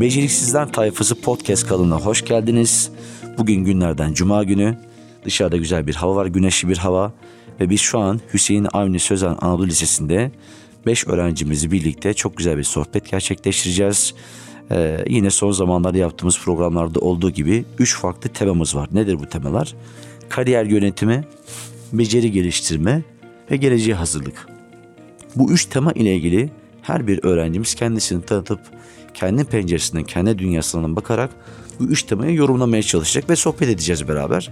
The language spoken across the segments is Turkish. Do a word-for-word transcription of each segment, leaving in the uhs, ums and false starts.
Beceriksizler Tayfası podcast kanalına hoş geldiniz. Bugün günlerden cuma günü. Dışarıda güzel bir hava var, güneşli bir hava. Ve biz şu an Hüseyin Avni Sözen Anadolu Lisesi'nde beş öğrencimizi birlikte çok güzel bir sohbet gerçekleştireceğiz. Ee, yine son zamanlarda yaptığımız programlarda olduğu gibi üç farklı temamız var. Nedir bu temalar? Kariyer yönetimi, beceri geliştirme ve geleceğe hazırlık. Bu üç tema ile ilgili her bir öğrencimiz kendisini tanıtıp kendi penceresinden, kendi dünyasından bakarak bu üç temayı yorumlamaya çalışacak ve sohbet edeceğiz beraber.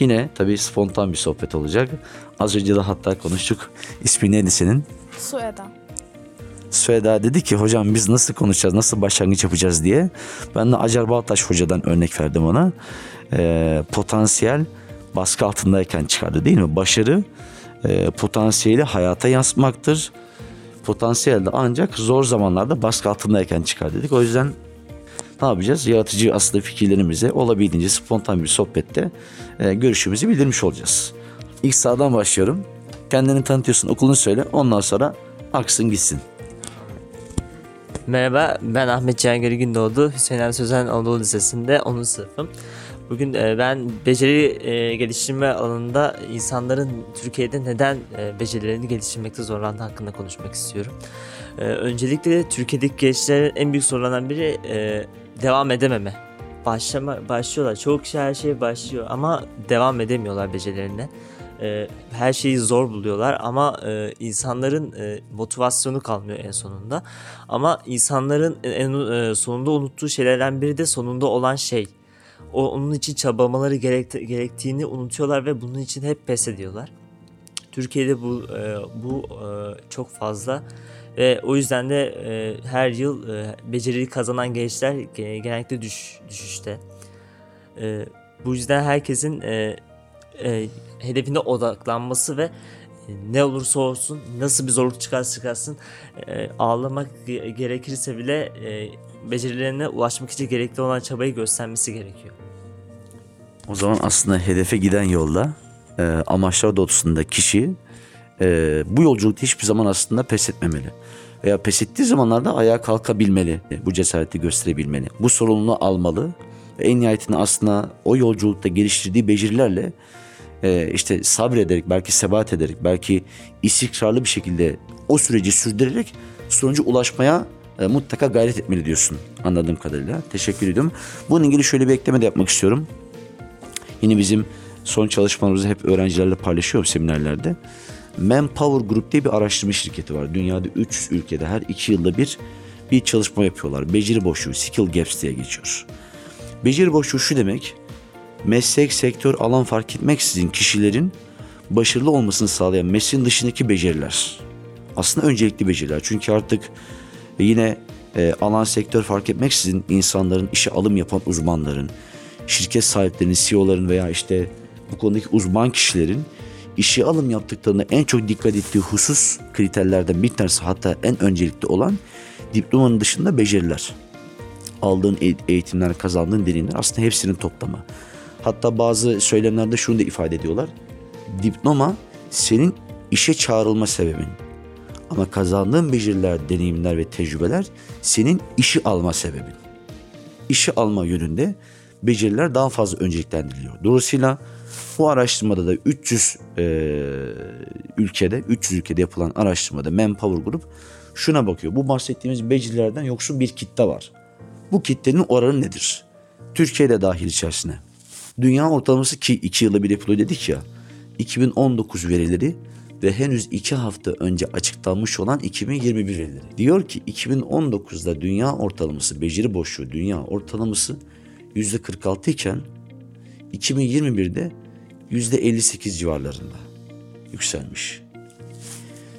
Yine tabii spontan bir sohbet olacak. Az önce de hatta konuştuk. İsmi neydi senin? Sueda. Sueda dedi ki hocam biz nasıl konuşacağız, nasıl başlangıç yapacağız diye. Ben de Acar Baltaş hocadan örnek verdim ona. Ee, potansiyel baskı altındayken çıkardı değil mi? Başarı e, potansiyeli hayata yansımaktır. Potansiyel de ancak zor zamanlarda baskı altındayken çıkar dedik. O yüzden ne yapacağız? Yaratıcı aslında fikirlerimizi olabildiğince spontan bir sohbette e, görüşümüzü bildirmiş olacağız. İlk sağdan başlıyorum. Kendini tanıtıyorsun, okulunu söyle. Ondan sonra aksın gitsin. Merhaba, ben Ahmet Cengörü Gündoğdu. Hüseyin Avni Sözen Anadolu Lisesi'nde onuncu sınıfım. Bugün ben beceri geliştirme alanında insanların Türkiye'de neden becerilerini geliştirmekte zorlandığı hakkında konuşmak istiyorum. Öncelikle Türkiye'deki gençlerin en büyük zorlanan biri devam edememe. Başlama, başlıyorlar. Çoğu kişi her şeye başlıyor ama devam edemiyorlar becerilerine. Her şeyi zor buluyorlar ama insanların motivasyonu kalmıyor en sonunda. Ama insanların en sonunda unuttuğu şeylerden biri de sonunda olan şey. Onun için çabamaları gerektiğini unutuyorlar ve bunun için hep pes ediyorlar. Türkiye'de bu bu çok fazla ve o yüzden de her yıl beceriyi kazanan gençler genellikle düş, düşüşte. Bu yüzden herkesin hedefine odaklanması ve ne olursa olsun, nasıl bir zorluk çıkarsa çıkarsın, ağlamak gerekirse bile becerilerine ulaşmak için gerekli olan çabayı göstermesi gerekiyor. O zaman aslında hedefe giden yolda e, amaçlar doğrultusunda kişi e, bu yolculukta hiçbir zaman aslında pes etmemeli. Veya pes ettiği zamanlarda ayağa kalkabilmeli, bu cesareti gösterebilmeli, bu sorumluluğu almalı. Ve en nihayetinde aslında o yolculukta geliştirdiği becerilerle e, işte sabrederek, belki sebat ederek, belki istikrarlı bir şekilde o süreci sürdürerek sonuca ulaşmaya mutlaka gayret etmeli diyorsun anladığım kadarıyla. Teşekkür ediyorum. Bununla ilgili şöyle bir ekleme de yapmak istiyorum. Yine bizim son çalışmalarımızı hep öğrencilerle paylaşıyorum seminerlerde. Manpower Group diye bir araştırma şirketi var. Dünyada üç yüz ülkede her iki yılda bir bir çalışma yapıyorlar. Beceri boşluğu, Skill Gaps diye geçiyor. Beceri boşluğu şu demek, meslek, sektör, alan fark etmeksizin kişilerin başarılı olmasını sağlayan mesleğin dışındaki beceriler. Aslında öncelikli beceriler. Çünkü artık Ve yine e, alan sektör fark etmeksizin insanların, işe alım yapan uzmanların, şirket sahiplerinin, C E O'ların veya işte bu konudaki uzman kişilerin işe alım yaptıklarında en çok dikkat ettiği husus kriterlerden bir tanesi, hatta en öncelikli olan diplomanın dışında beceriler. Aldığın eğitimler, kazandığın deneyimler aslında hepsinin toplamı. Hatta bazı söylemlerde şunu da ifade ediyorlar. Diploma senin işe çağrılma sebebin. Ama kazandığın beceriler, deneyimler ve tecrübeler senin işi alma sebebin. İşi alma yönünde beceriler daha fazla önceliklendiriliyor. Dolayısıyla bu araştırmada da üç yüz e, ülkede, üç yüz ülkede yapılan araştırmada Manpower Group şuna bakıyor. Bu bahsettiğimiz becerilerden yoksun bir kitle var. Bu kitlenin oranı nedir? Türkiye'de dahil içerisine. Dünya ortalaması ki iki yılda bir yapılıyor dedik ya. iki bin on dokuz verileri ve henüz iki hafta önce açıklanmış olan iki bin yirmi bir verileri. Diyor ki iki bin on dokuzda dünya ortalaması, beceri boşluğu dünya ortalaması yüzde kırk altı iken iki bin yirmi birde yüzde elli sekiz civarlarında yükselmiş.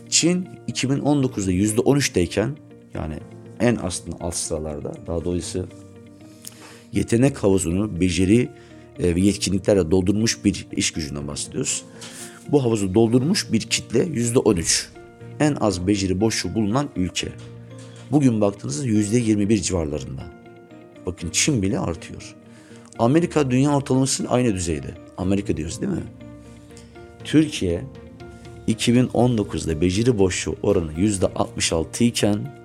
Çin iki bin on dokuzda yüzde on üçteyken yani en aslında alt sıralarda, daha doğrusu yetenek havuzunu beceri ve yetkinliklerle doldurmuş bir iş gücünden bahsediyoruz. Bu havuzu doldurmuş bir kitle yüzde on üç. En az beceri boşluğu bulunan ülke. Bugün baktığınızda yüzde yirmi bir civarlarında. Bakın Çin bile artıyor. Amerika dünya ortalamasının aynı düzeyde. Amerika diyoruz değil mi? Türkiye iki bin on dokuzda beceri boşluğu oranı yüzde altmış altı iken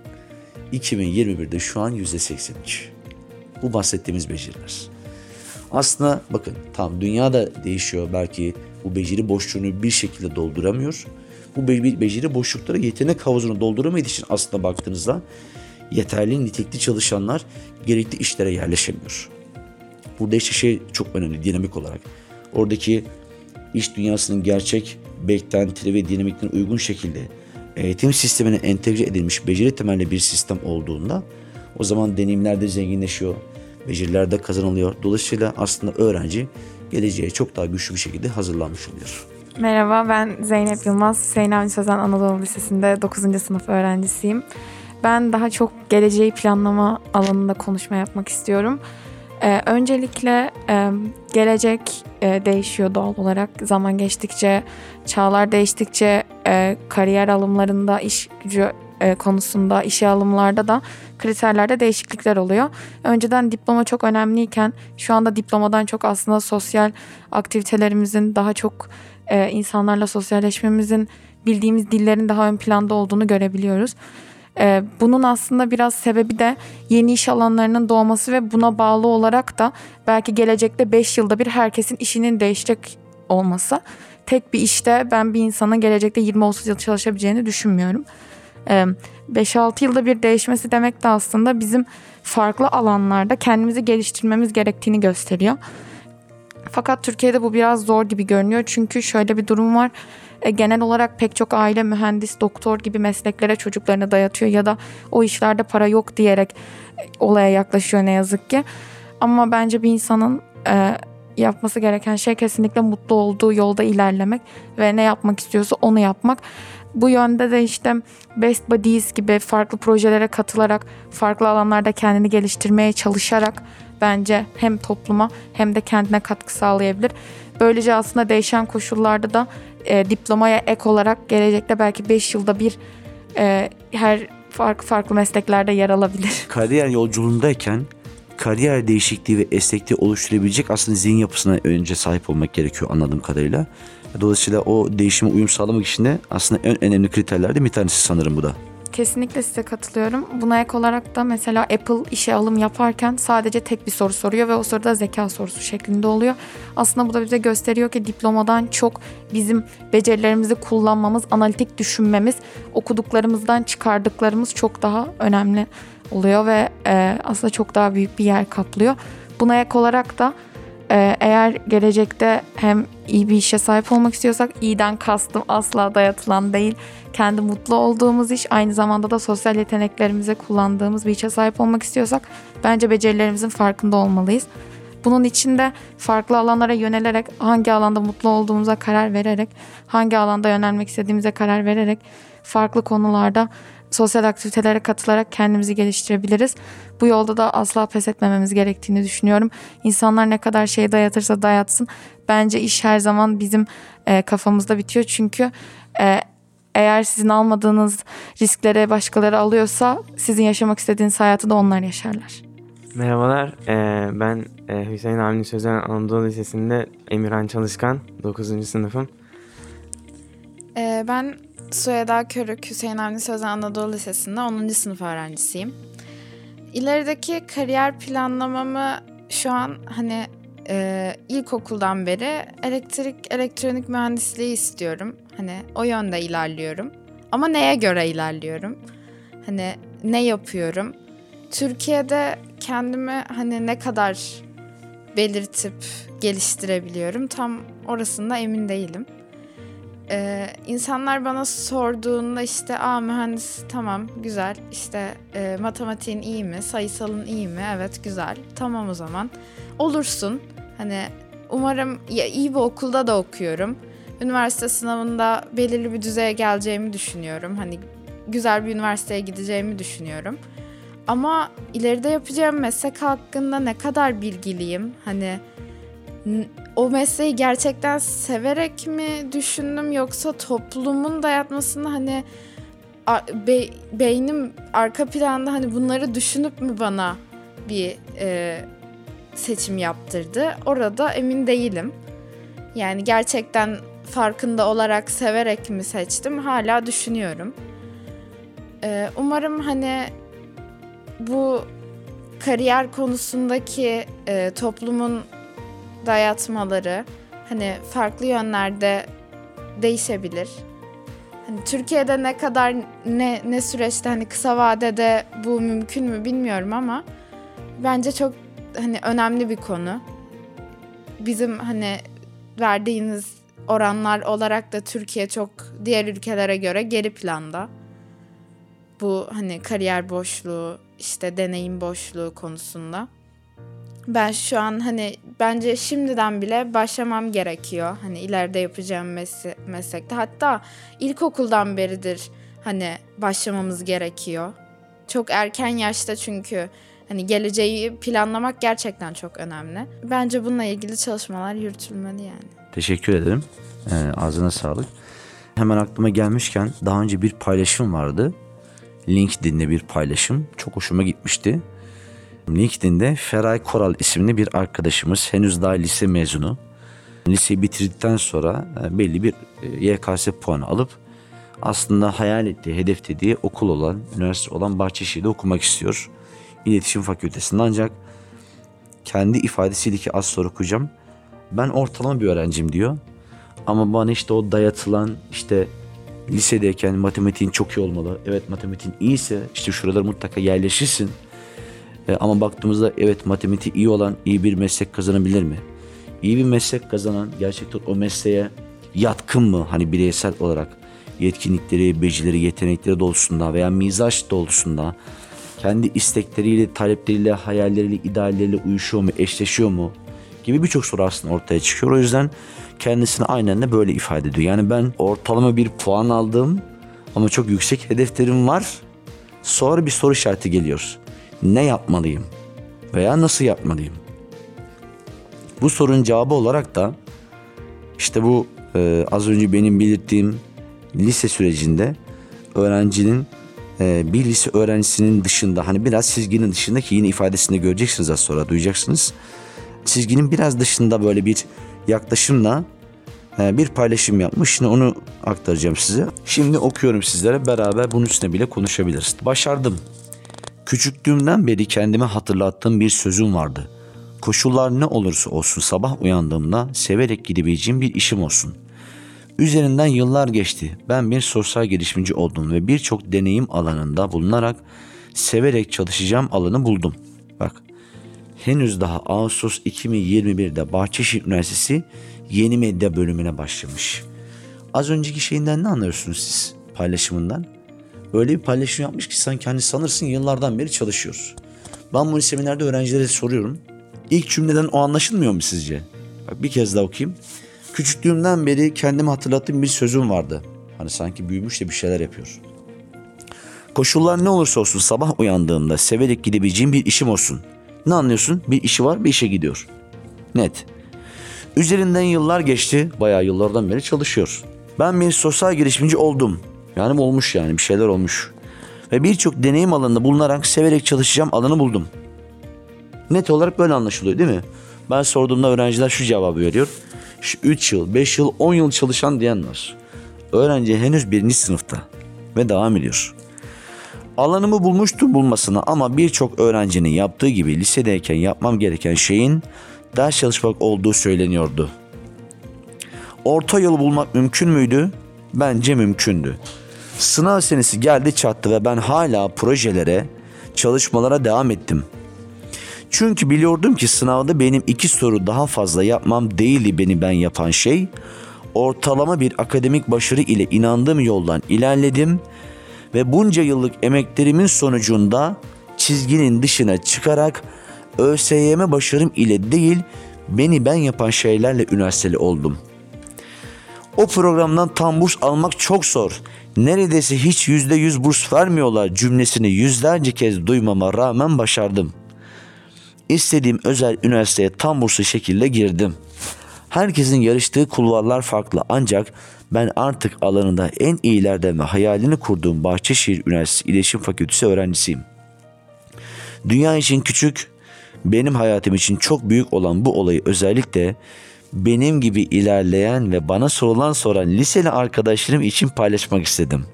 iki bin yirmi birde şu an yüzde seksen üç. Bu bahsettiğimiz beceriler. Aslında bakın, tam dünya da değişiyor, belki bu beceri boşluğunu bir şekilde dolduramıyor. Bu be- beceri boşlukları yetenek havuzunu dolduramadığı için aslında baktığınızda yeterli nitelikli çalışanlar gerekli işlere yerleşemiyor. Burada işte şey çok önemli dinamik olarak. Oradaki iş dünyasının gerçek beklentileri ve dinamiklerine uygun şekilde eğitim sistemine entegre edilmiş beceri temelli bir sistem olduğunda o zaman deneyimler de zenginleşiyor, beceriler de kazanılıyor. Dolayısıyla aslında öğrenci geleceğe çok daha güçlü bir şekilde hazırlanmış oluyor. Merhaba, ben Zeynep Yılmaz, Hüseyin Avni Sözen Anadolu Lisesi'nde dokuzuncu sınıf öğrencisiyim. Ben daha çok geleceği planlama alanında konuşma yapmak istiyorum. Ee, öncelikle e, gelecek e, değişiyor doğal olarak. Zaman geçtikçe, çağlar değiştikçe e, kariyer alımlarında, iş gücü e, konusunda, işe alımlarda da kriterlerde değişiklikler oluyor. Önceden diploma çok önemliyken şu anda diplomadan çok aslında sosyal aktivitelerimizin, daha çok e, insanlarla sosyalleşmemizin, bildiğimiz dillerin daha ön planda olduğunu görebiliyoruz. Bunun aslında biraz sebebi de yeni iş alanlarının doğması ve buna bağlı olarak da belki gelecekte beş yılda bir herkesin işinin değişecek olması. Tek bir işte ben bir insanın gelecekte yirmi otuz yıl çalışabileceğini düşünmüyorum. beş altı yılda bir değişmesi demek de aslında bizim farklı alanlarda kendimizi geliştirmemiz gerektiğini gösteriyor. Fakat Türkiye'de bu biraz zor gibi görünüyor. Çünkü şöyle bir durum var. Genel olarak pek çok aile mühendis, doktor gibi mesleklere çocuklarını dayatıyor ya da o işlerde para yok diyerek olaya yaklaşıyor ne yazık ki. Ama bence bir insanın e, yapması gereken şey kesinlikle mutlu olduğu yolda ilerlemek ve ne yapmak istiyorsa onu yapmak. Bu yönde de işte Best Buddies gibi farklı projelere katılarak, farklı alanlarda kendini geliştirmeye çalışarak bence hem topluma hem de kendine katkı sağlayabilir. Böylece aslında değişen koşullarda da e, diplomaya ek olarak gelecekte belki beş yılda bir e, her farklı farklı mesleklerde yer alabilir. Kariyer yolculuğundayken kariyer değişikliği ve esnekliği oluşturabilecek aslında zihin yapısına önce sahip olmak gerekiyor anladığım kadarıyla. Dolayısıyla o değişime uyum sağlamak için de aslında en önemli kriterlerden bir tanesi sanırım bu da. Kesinlikle size katılıyorum. Buna ek olarak da mesela Apple işe alım yaparken sadece tek bir soru soruyor ve o soruda zeka sorusu şeklinde oluyor. Aslında bu da bize gösteriyor ki diplomadan çok bizim becerilerimizi kullanmamız, analitik düşünmemiz, okuduklarımızdan çıkardıklarımız çok daha önemli oluyor ve e, aslında çok daha büyük bir yer kaplıyor. Buna ek olarak da e, eğer gelecekte hem iyi bir işe sahip olmak istiyorsak, iyiden kastım asla dayatılan değil, kendi mutlu olduğumuz iş, aynı zamanda da sosyal yeteneklerimizi kullandığımız bir işe sahip olmak istiyorsak bence becerilerimizin farkında olmalıyız. Bunun için de farklı alanlara yönelerek, hangi alanda mutlu olduğumuza karar vererek, hangi alanda yönelmek istediğimize karar vererek farklı konularda sosyal aktivitelere katılarak kendimizi geliştirebiliriz. Bu yolda da asla pes etmememiz gerektiğini düşünüyorum. İnsanlar ne kadar şey dayatırsa dayatsın, bence iş her zaman bizim e, kafamızda bitiyor. Çünkü e, eğer sizin almadığınız riskleri başkaları alıyorsa sizin yaşamak istediğiniz hayatı da onlar yaşarlar. Merhabalar, e, ben e, Hüseyin Avni Sözen Anadolu Lisesi'nde Emirhan Çalışkan, dokuzuncu sınıfım. E, ben Zeynep Körük, Hüseyin Avni Sözen Anadolu Lisesi'nde onuncu sınıf öğrencisiyim. İlerideki kariyer planlamamı şu an hani e, ilkokuldan beri elektrik, elektronik mühendisliği istiyorum. Hani o yönde ilerliyorum. Ama neye göre ilerliyorum? Hani ne yapıyorum? Türkiye'de kendimi hani ne kadar belirtip geliştirebiliyorum? Tam orasında emin değilim. Ee, insanlar bana sorduğunda işte aa mühendis tamam güzel, işte e, matematiğin iyi mi, sayısalın iyi mi, evet güzel, tamam o zaman olursun, hani umarım ya, iyi bir okulda da okuyorum, üniversite sınavında belirli bir düzeye geleceğimi düşünüyorum, hani güzel bir üniversiteye gideceğimi düşünüyorum ama ileride yapacağım meslek hakkında ne kadar bilgiliyim, hani o mesleği gerçekten severek mi düşündüm yoksa toplumun dayatmasını hani be, beynim arka planda hani bunları düşünüp mü bana bir e, seçim yaptırdı? Orada emin değilim. Yani gerçekten farkında olarak severek mi seçtim? Hala düşünüyorum. E, umarım hani bu kariyer konusundaki e, toplumun dayatmaları hani farklı yönlerde değişebilir. Hani Türkiye'de ne kadar ne ne süreçte hani kısa vadede bu mümkün mü bilmiyorum ama bence çok hani önemli bir konu. Bizim hani verdiğiniz oranlar olarak da Türkiye çok diğer ülkelere göre geri planda. Bu hani kariyer boşluğu, işte deneyim boşluğu konusunda. Ben şu an hani bence şimdiden bile başlamam gerekiyor. Hani ileride yapacağım mes- meslekte. Hatta ilkokuldan beridir hani başlamamız gerekiyor. Çok erken yaşta çünkü hani geleceği planlamak gerçekten çok önemli. Bence bununla ilgili çalışmalar yürütülmeli yani. Teşekkür ederim. Ee, ağzına sağlık. Hemen aklıma gelmişken daha önce bir paylaşım vardı. LinkedIn'de bir paylaşım. Çok hoşuma gitmişti. LinkedIn'de Feray Koral isimli bir arkadaşımız, henüz daha lise mezunu. Liseyi bitirdikten sonra belli bir Y K S puanı alıp aslında hayal ettiği, hedef dediği okul olan, üniversite olan Bahçeşehir'de okumak istiyor. İletişim Fakültesi'nde, ancak kendi ifadesiyle ki az sonra okuyacağım. Ben ortalama bir öğrencim diyor. Ama bana işte o dayatılan işte lisedeyken matematiğin çok iyi olmalı. Evet, matematiğin iyiyse işte şuralara mutlaka yerleşirsin. E, ama baktığımızda evet, matematiği iyi olan iyi bir meslek kazanabilir mi? İyi bir meslek kazanan gerçekten o mesleğe yatkın mı? Hani bireysel olarak yetkinlikleri, becerileri, yetenekleri doğrultusunda veya mizaç doğrultusunda kendi istekleriyle, talepleriyle, hayalleriyle, idealleriyle uyuşuyor mu, eşleşiyor mu gibi birçok soru aslında ortaya çıkıyor. O yüzden kendisini aynen de böyle ifade ediyor. Yani ben ortalama bir puan aldım ama çok yüksek hedeflerim var. Sonra bir soru işareti geliyor. Ne yapmalıyım veya nasıl yapmalıyım? Bu sorunun cevabı olarak da işte bu e, az önce benim belirttiğim lise sürecinde öğrencinin e, bir lise öğrencisinin dışında, hani biraz çizginin dışındaki, yine ifadesinde göreceksiniz az sonra, duyacaksınız. Çizginin biraz dışında böyle bir yaklaşımla e, bir paylaşım yapmış. Şimdi onu aktaracağım size. Şimdi okuyorum sizlere, beraber bunun üstüne bile konuşabiliriz. Başardım. Küçüklüğümden beri kendime hatırlattığım bir sözüm vardı. Koşullar ne olursa olsun sabah uyandığımda severek gidebileceğim bir işim olsun. Üzerinden yıllar geçti. Ben bir sosyal girişimci oldum ve birçok deneyim alanında bulunarak severek çalışacağım alanı buldum. Bak, henüz daha Ağustos iki bin yirmi bir'de Bahçeşehir Üniversitesi Yeni Medya bölümüne başlamış. Az önceki şeyinden ne anlıyorsunuz siz, paylaşımından? Öyle bir paylaşım yapmış ki sen kendi sanırsın yıllardan beri çalışıyor. Ben bunu seminerde öğrencilere soruyorum. İlk cümleden o anlaşılmıyor mu sizce? Bak, bir kez daha okuyayım. Küçüklüğümden beri kendime hatırlattığım bir sözüm vardı. Hani sanki büyümüş de bir şeyler yapıyor. Koşullar ne olursa olsun sabah uyandığımda severek gidebileceğim bir işim olsun. Ne anlıyorsun? Bir işi var, bir işe gidiyor. Net. Üzerinden yıllar geçti. Bayağı yıllardan beri çalışıyor. Ben bir sosyal girişimci oldum. Yani olmuş yani bir şeyler olmuş. Ve birçok deneyim alanında bulunarak severek çalışacağım alanı buldum. Net olarak böyle anlaşılıyor değil mi? Ben sorduğumda öğrenciler şu cevabı veriyor. Şu üç yıl, beş yıl, on yıl çalışan diyen var. Öğrenci henüz birinci sınıfta ve devam ediyor. Alanımı bulmuştum bulmasına, ama birçok öğrencinin yaptığı gibi lisedeyken yapmam gereken şeyin ders çalışmak olduğu söyleniyordu. Orta yolu bulmak mümkün müydü? Bence mümkündü. Sınav senesi geldi çattı ve ben hala projelere, çalışmalara devam ettim. Çünkü biliyordum ki sınavda benim iki soru daha fazla yapmam değildi beni ben yapan şey. Ortalama bir akademik başarı ile inandığım yoldan ilerledim ve bunca yıllık emeklerimin sonucunda çizginin dışına çıkarak ÖSYM başarım ile değil, beni ben yapan şeylerle üniversiteli oldum. O programdan tam burs almak çok zor. Neredeyse hiç yüzde yüz burs vermiyorlar cümlesini yüzlerce kez duymama rağmen başardım. İstediğim özel üniversiteye tam burslu şekilde girdim. Herkesin yarıştığı kulvarlar farklı, ancak ben artık alanında en iyilerden ve hayalini kurduğum Bahçeşehir Üniversitesi İletişim Fakültesi öğrencisiyim. Dünya için küçük, benim hayatım için çok büyük olan bu olayı özellikle benim gibi ilerleyen ve bana sorulan soran liseli arkadaşlarım için paylaşmak istedim.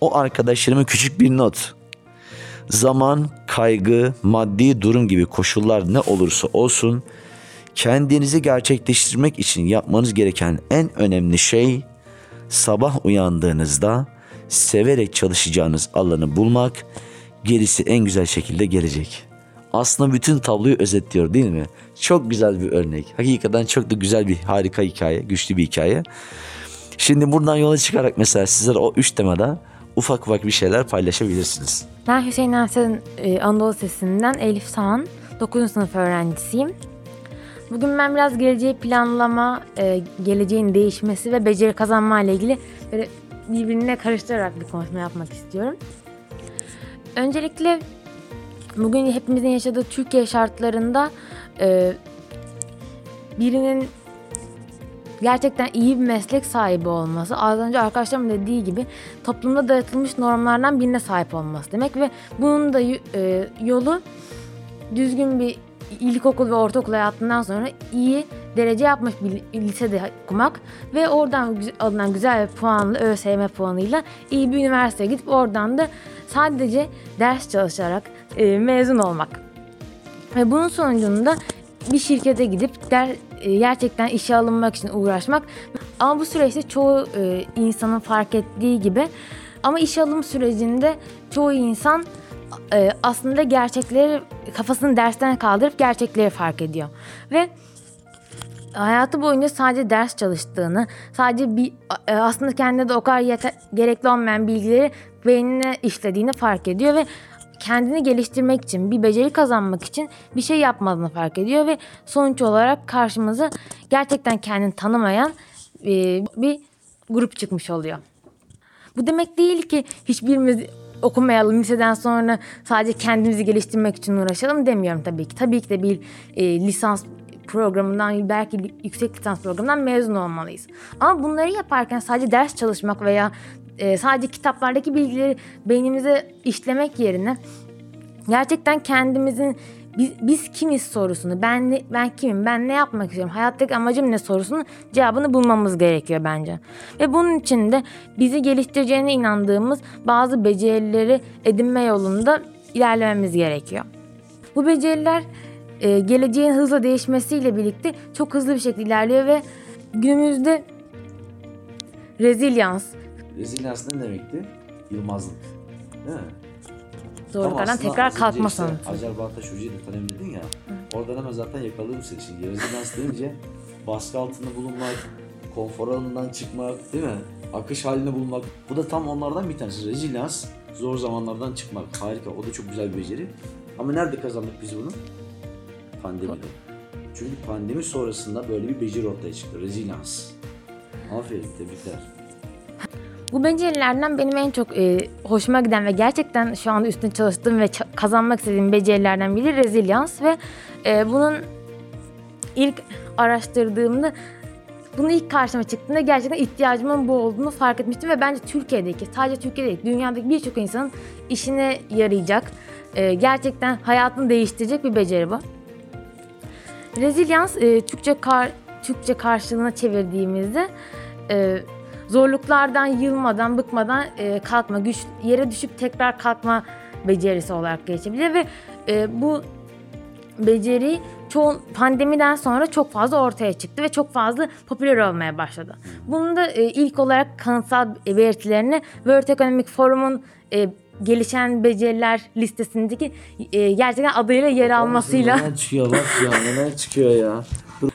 O arkadaşlarıma küçük bir not. Zaman, kaygı, maddi durum gibi koşullar ne olursa olsun kendinizi gerçekleştirmek için yapmanız gereken en önemli şey sabah uyandığınızda severek çalışacağınız alanı bulmak, gerisi en güzel şekilde gelecek. Aslında bütün tabloyu özetliyor değil mi? Çok güzel bir örnek. Hakikaten çok da güzel bir harika hikaye, güçlü bir hikaye. Şimdi buradan yola çıkarak mesela sizler o üç temada ufak ufak bir şeyler paylaşabilirsiniz. Ben Hüseyin Avni Sözen Anadolu Lisesi'nden Elif Sağan, dokuzuncu sınıf öğrencisiyim. Bugün ben biraz geleceği planlama, geleceğin değişmesi ve beceri kazanma ile ilgili böyle birbirine karıştırarak bir konuşma yapmak istiyorum. Öncelikle bugün hepimizin yaşadığı Türkiye şartlarında birinin gerçekten iyi bir meslek sahibi olması, az önce arkadaşlarımın dediği gibi toplumda dayatılmış normlardan birine sahip olması demek ve bunun da yolu düzgün bir ilkokul ve ortaokul hayatından sonra iyi derece yapmış bir lisede okumak ve oradan alınan güzel ve puanlı ÖSYM puanıyla iyi bir üniversiteye gidip oradan da sadece ders çalışarak e, mezun olmak. Ve bunun sonucunda bir şirkete gidip der, e, gerçekten işe alınmak için uğraşmak. Ama bu süreçte çoğu e, insanın fark ettiği gibi ama işe alım sürecinde çoğu insan e, aslında gerçekleri kafasını dersten kaldırıp gerçekleri fark ediyor. Ve hayatı boyunca sadece ders çalıştığını, sadece bir aslında kendine de o kadar yeter, gerekli olmayan bilgileri beynine işlediğini fark ediyor ve kendini geliştirmek için, bir beceri kazanmak için bir şey yapmadığını fark ediyor ve sonuç olarak karşımıza gerçekten kendini tanımayan bir grup çıkmış oluyor. Bu demek değil ki hiçbirimiz okumayalım, liseden sonra sadece kendimizi geliştirmek için uğraşalım demiyorum tabii ki. Tabii ki de bir e, lisans programından, belki yüksek lisans programından mezun olmalıyız. Ama bunları yaparken sadece ders çalışmak veya e, sadece kitaplardaki bilgileri beynimize işlemek yerine gerçekten kendimizin biz, biz kimiz sorusunu, ben ben kimim, ben ne yapmak istiyorum, hayattaki amacım ne sorusunun cevabını bulmamız gerekiyor bence. Ve bunun için de bizi geliştireceğine inandığımız bazı becerileri edinme yolunda ilerlememiz gerekiyor. Bu beceriler Ee, geleceğin hızla değişmesiyle birlikte çok hızlı bir şekilde ilerliyor ve günümüzde rezilyans. Rezilyans ne demekti? Yılmazlık. Değil mi? Zorluklardan tekrar kalkma işte, sanatı. Acar Baltaş Hoca'yı da tanım dedin ya. Hı. Oradan hemen zaten yakaladım seni şimdi. Rezilyans deyince baskı altında bulunmak, konfor alanından çıkmak değil mi? Akış halini bulmak. Bu da tam onlardan bir tanesi. Rezilyans, zor zamanlardan çıkmak. Harika. O da çok güzel bir beceri. Ama nerede kazandık biz bunu? Pandemide. Çünkü pandemi sonrasında böyle bir beceri ortaya çıktı. Rezilyans. Aferin, tebrikler. Bu becerilerden benim en çok e, hoşuma giden ve gerçekten şu anda üstüne çalıştığım ve ç- kazanmak istediğim becerilerden biri rezilyans ve e, bunun ilk araştırdığımda bunu ilk karşıma çıktığında gerçekten ihtiyacımın bu olduğunu fark etmiştim ve bence Türkiye'deki, sadece Türkiye'deki, dünyadaki birçok insanın işine yarayacak, e, gerçekten hayatını değiştirecek bir beceri bu. Rezilyans, e, Türkçe, kar, Türkçe karşılığına çevirdiğimizde e, zorluklardan yılmadan, bıkmadan e, kalkma, güç, yere düşüp tekrar kalkma becerisi olarak geçebilir ve e, bu beceri çoğu, pandemiden sonra çok fazla ortaya çıktı ve çok fazla popüler olmaya başladı. Bunun da e, ilk olarak kanıtsal belirtilerini World Economic Forum'un e, gelişen beceriler listesindeki e, gerçekten adıyla yer almasıyla. Neler çıkıyor bak ya, neler çıkıyor ya.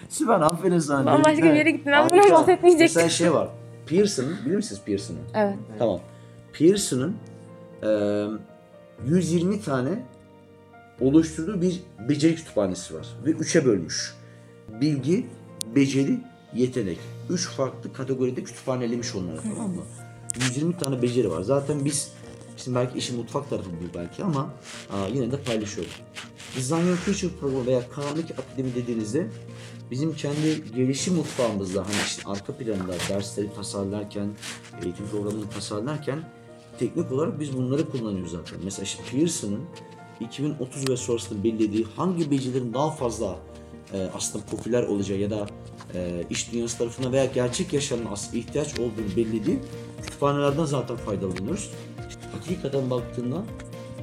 Süper, aferin sana. Ben başka bir yere gittim, ben bunu bahsetmeyecektim. Mesela şey var, Pearson'ın, bilir misiniz Pearson'ı? Evet. Tamam. Pearson'ın e, yüz yirmi tane oluşturduğu bir beceri kütüphanesi var ve üçe bölmüş. Bilgi, beceri, yetenek. Üç farklı kategoride kütüphanelemiş onları, tamam mı? yüz yirmi tane beceri var. Zaten biz Şimdi belki işin mutfak tarafı değil belki ama aa, yine de paylaşıyorum. Designer Future Program veya Kanonik Akademi dediğinizde bizim kendi gelişim mutfağımızda hani işte arka planında dersleri tasarlarken, eğitim programını tasarlarken teknik olarak biz bunları kullanıyoruz zaten. Mesela işte Pearson'ın iki bin otuz ve sonrasında belirlediği hangi becerilerin daha fazla e, aslında popüler olacağı ya da e, iş dünyası tarafından veya gerçek yaşamına aslında ihtiyaç olduğunu belirlediği kütüphanelerden zaten faydalanıyoruz. Hakikaten baktığında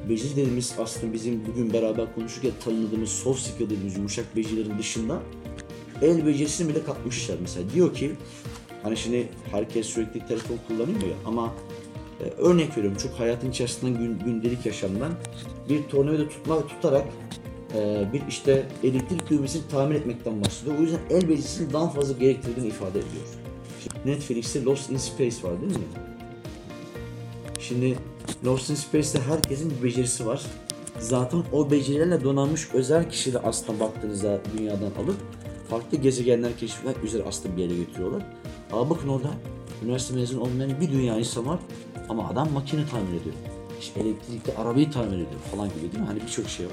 beceri dediğimiz aslında bizim bugün beraber konuşurken tanımladığımız soft skill dediğimiz yumuşak becerilerin dışında el becerisini bile katmışlar. Mesela diyor ki hani şimdi herkes sürekli telefon kullanıyor ya ama e, örnek veriyorum çok hayatın içerisinden gün, gündelik yaşamdan bir tornavida tutmak tutarak e, bir işte elektrik düğmesini tamir etmekten bahsediyor. O yüzden el becerisini daha fazla gerektirdiğini ifade ediyor. Şimdi Netflix'te Lost In Space var değil mi? Şimdi Lost In Space'te herkesin bir becerisi var. Zaten o becerilerle donanmış özel kişileri aslında baktığınızda dünyadan alıp farklı gezegenler keşfetmek üzere aslında bir yere götürüyorlar. Ama bakın orada üniversite mezunu olmayan bir dünya insan var ama adam makine tamir ediyor. İşte elektrikli arabayı tamir ediyor falan gibi değil mi? Hani birçok şey var.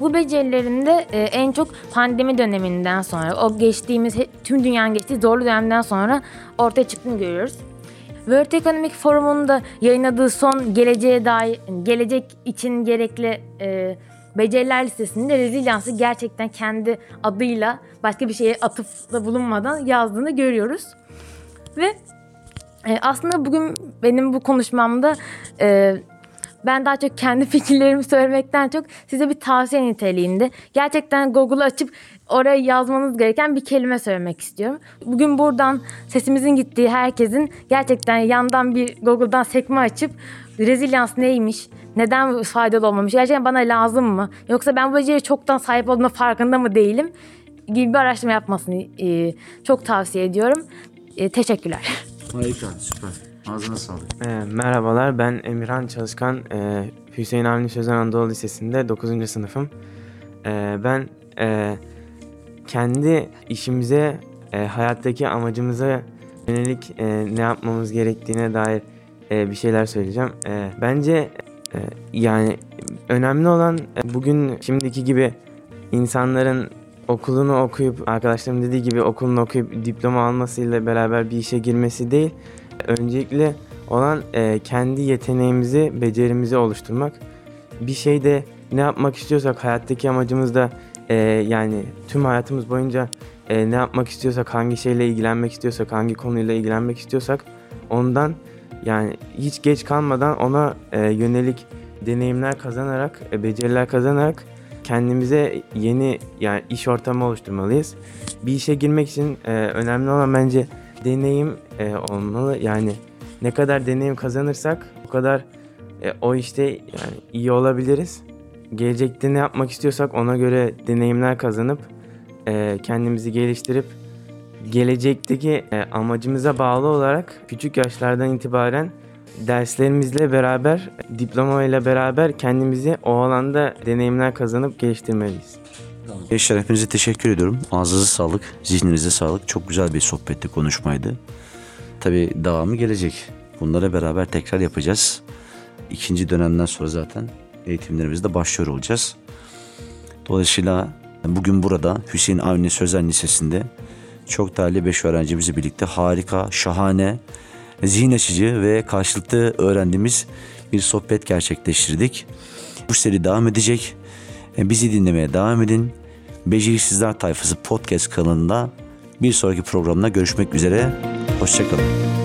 Bu becerilerinde en çok pandemi döneminden sonra, o geçtiğimiz, tüm dünyanın geçtiği zorlu dönemden sonra ortaya çıktığını görüyoruz. World Economic Forum'un da yayınladığı son geleceğe dair, gelecek için gerekli e, beceriler listesinde rezilyansı gerçekten kendi adıyla başka bir şeye atıfta bulunmadan yazdığını görüyoruz. Ve e, aslında bugün benim bu konuşmamda e, ben daha çok kendi fikirlerimi söylemekten çok size bir tavsiye niteliğinde gerçekten Google'u açıp oraya yazmanız gereken bir kelime söylemek istiyorum. Bugün buradan sesimizin gittiği herkesin gerçekten yandan bir Google'dan sekme açıp rezilyans neymiş, neden faydalı olmamış, gerçekten bana lazım mı, yoksa ben bu beceriye çoktan sahip olduğuma farkında mı değilim gibi bir araştırma yapmasını çok tavsiye ediyorum. Teşekkürler. Harika, süper. Ağzına sağlık. E, merhabalar, ben Emirhan Çalışkan, e, Hüseyin Avni Sözen Anadolu Lisesi'nde dokuzuncu sınıfım. E, ben e, kendi işimize, e, hayattaki amacımıza yönelik e, ne yapmamız gerektiğine dair e, bir şeyler söyleyeceğim. E, bence e, yani önemli olan e, bugün şimdiki gibi insanların okulunu okuyup, arkadaşlarım dediği gibi okulunu okuyup diploma almasıyla beraber bir işe girmesi değil. Öncelikle olan e, kendi yeteneğimizi, becerimizi oluşturmak. Bir şeyde ne yapmak istiyorsak, hayattaki amacımız da e, yani tüm hayatımız boyunca e, ne yapmak istiyorsak, hangi şeyle ilgilenmek istiyorsak, hangi konuyla ilgilenmek istiyorsak ondan yani hiç geç kalmadan ona e, yönelik deneyimler kazanarak, e, beceriler kazanarak kendimize yeni yani iş ortamı oluşturmalıyız. Bir işe girmek için e, önemli olan bence deneyim e, olmalı. Yani ne kadar deneyim kazanırsak o kadar e, o işte yani iyi olabiliriz. Gelecekte ne yapmak istiyorsak ona göre deneyimler kazanıp e, kendimizi geliştirip gelecekteki e, amacımıza bağlı olarak küçük yaşlardan itibaren derslerimizle beraber, diploma ile beraber kendimizi o alanda deneyimler kazanıp geliştirmeliyiz. Gençler, hepinize teşekkür ediyorum. Ağzınıza sağlık, zihninize sağlık. Çok güzel bir sohbetti, konuşmaydı. Tabii devamı gelecek. Bunları beraber tekrar yapacağız. İkinci dönemden sonra zaten eğitimlerimizde başlıyor olacağız. Dolayısıyla bugün burada Hüseyin Avni Sözen Lisesi'nde çok değerli beş öğrencimizle birlikte harika, şahane, zihin açıcı ve karşılıklı öğrendiğimiz bir sohbet gerçekleştirdik. Bu seri devam edecek. Bizi dinlemeye devam edin. Beceriksizler Tayfası Podcast kanalında bir sonraki programda görüşmek üzere. Hoşçakalın.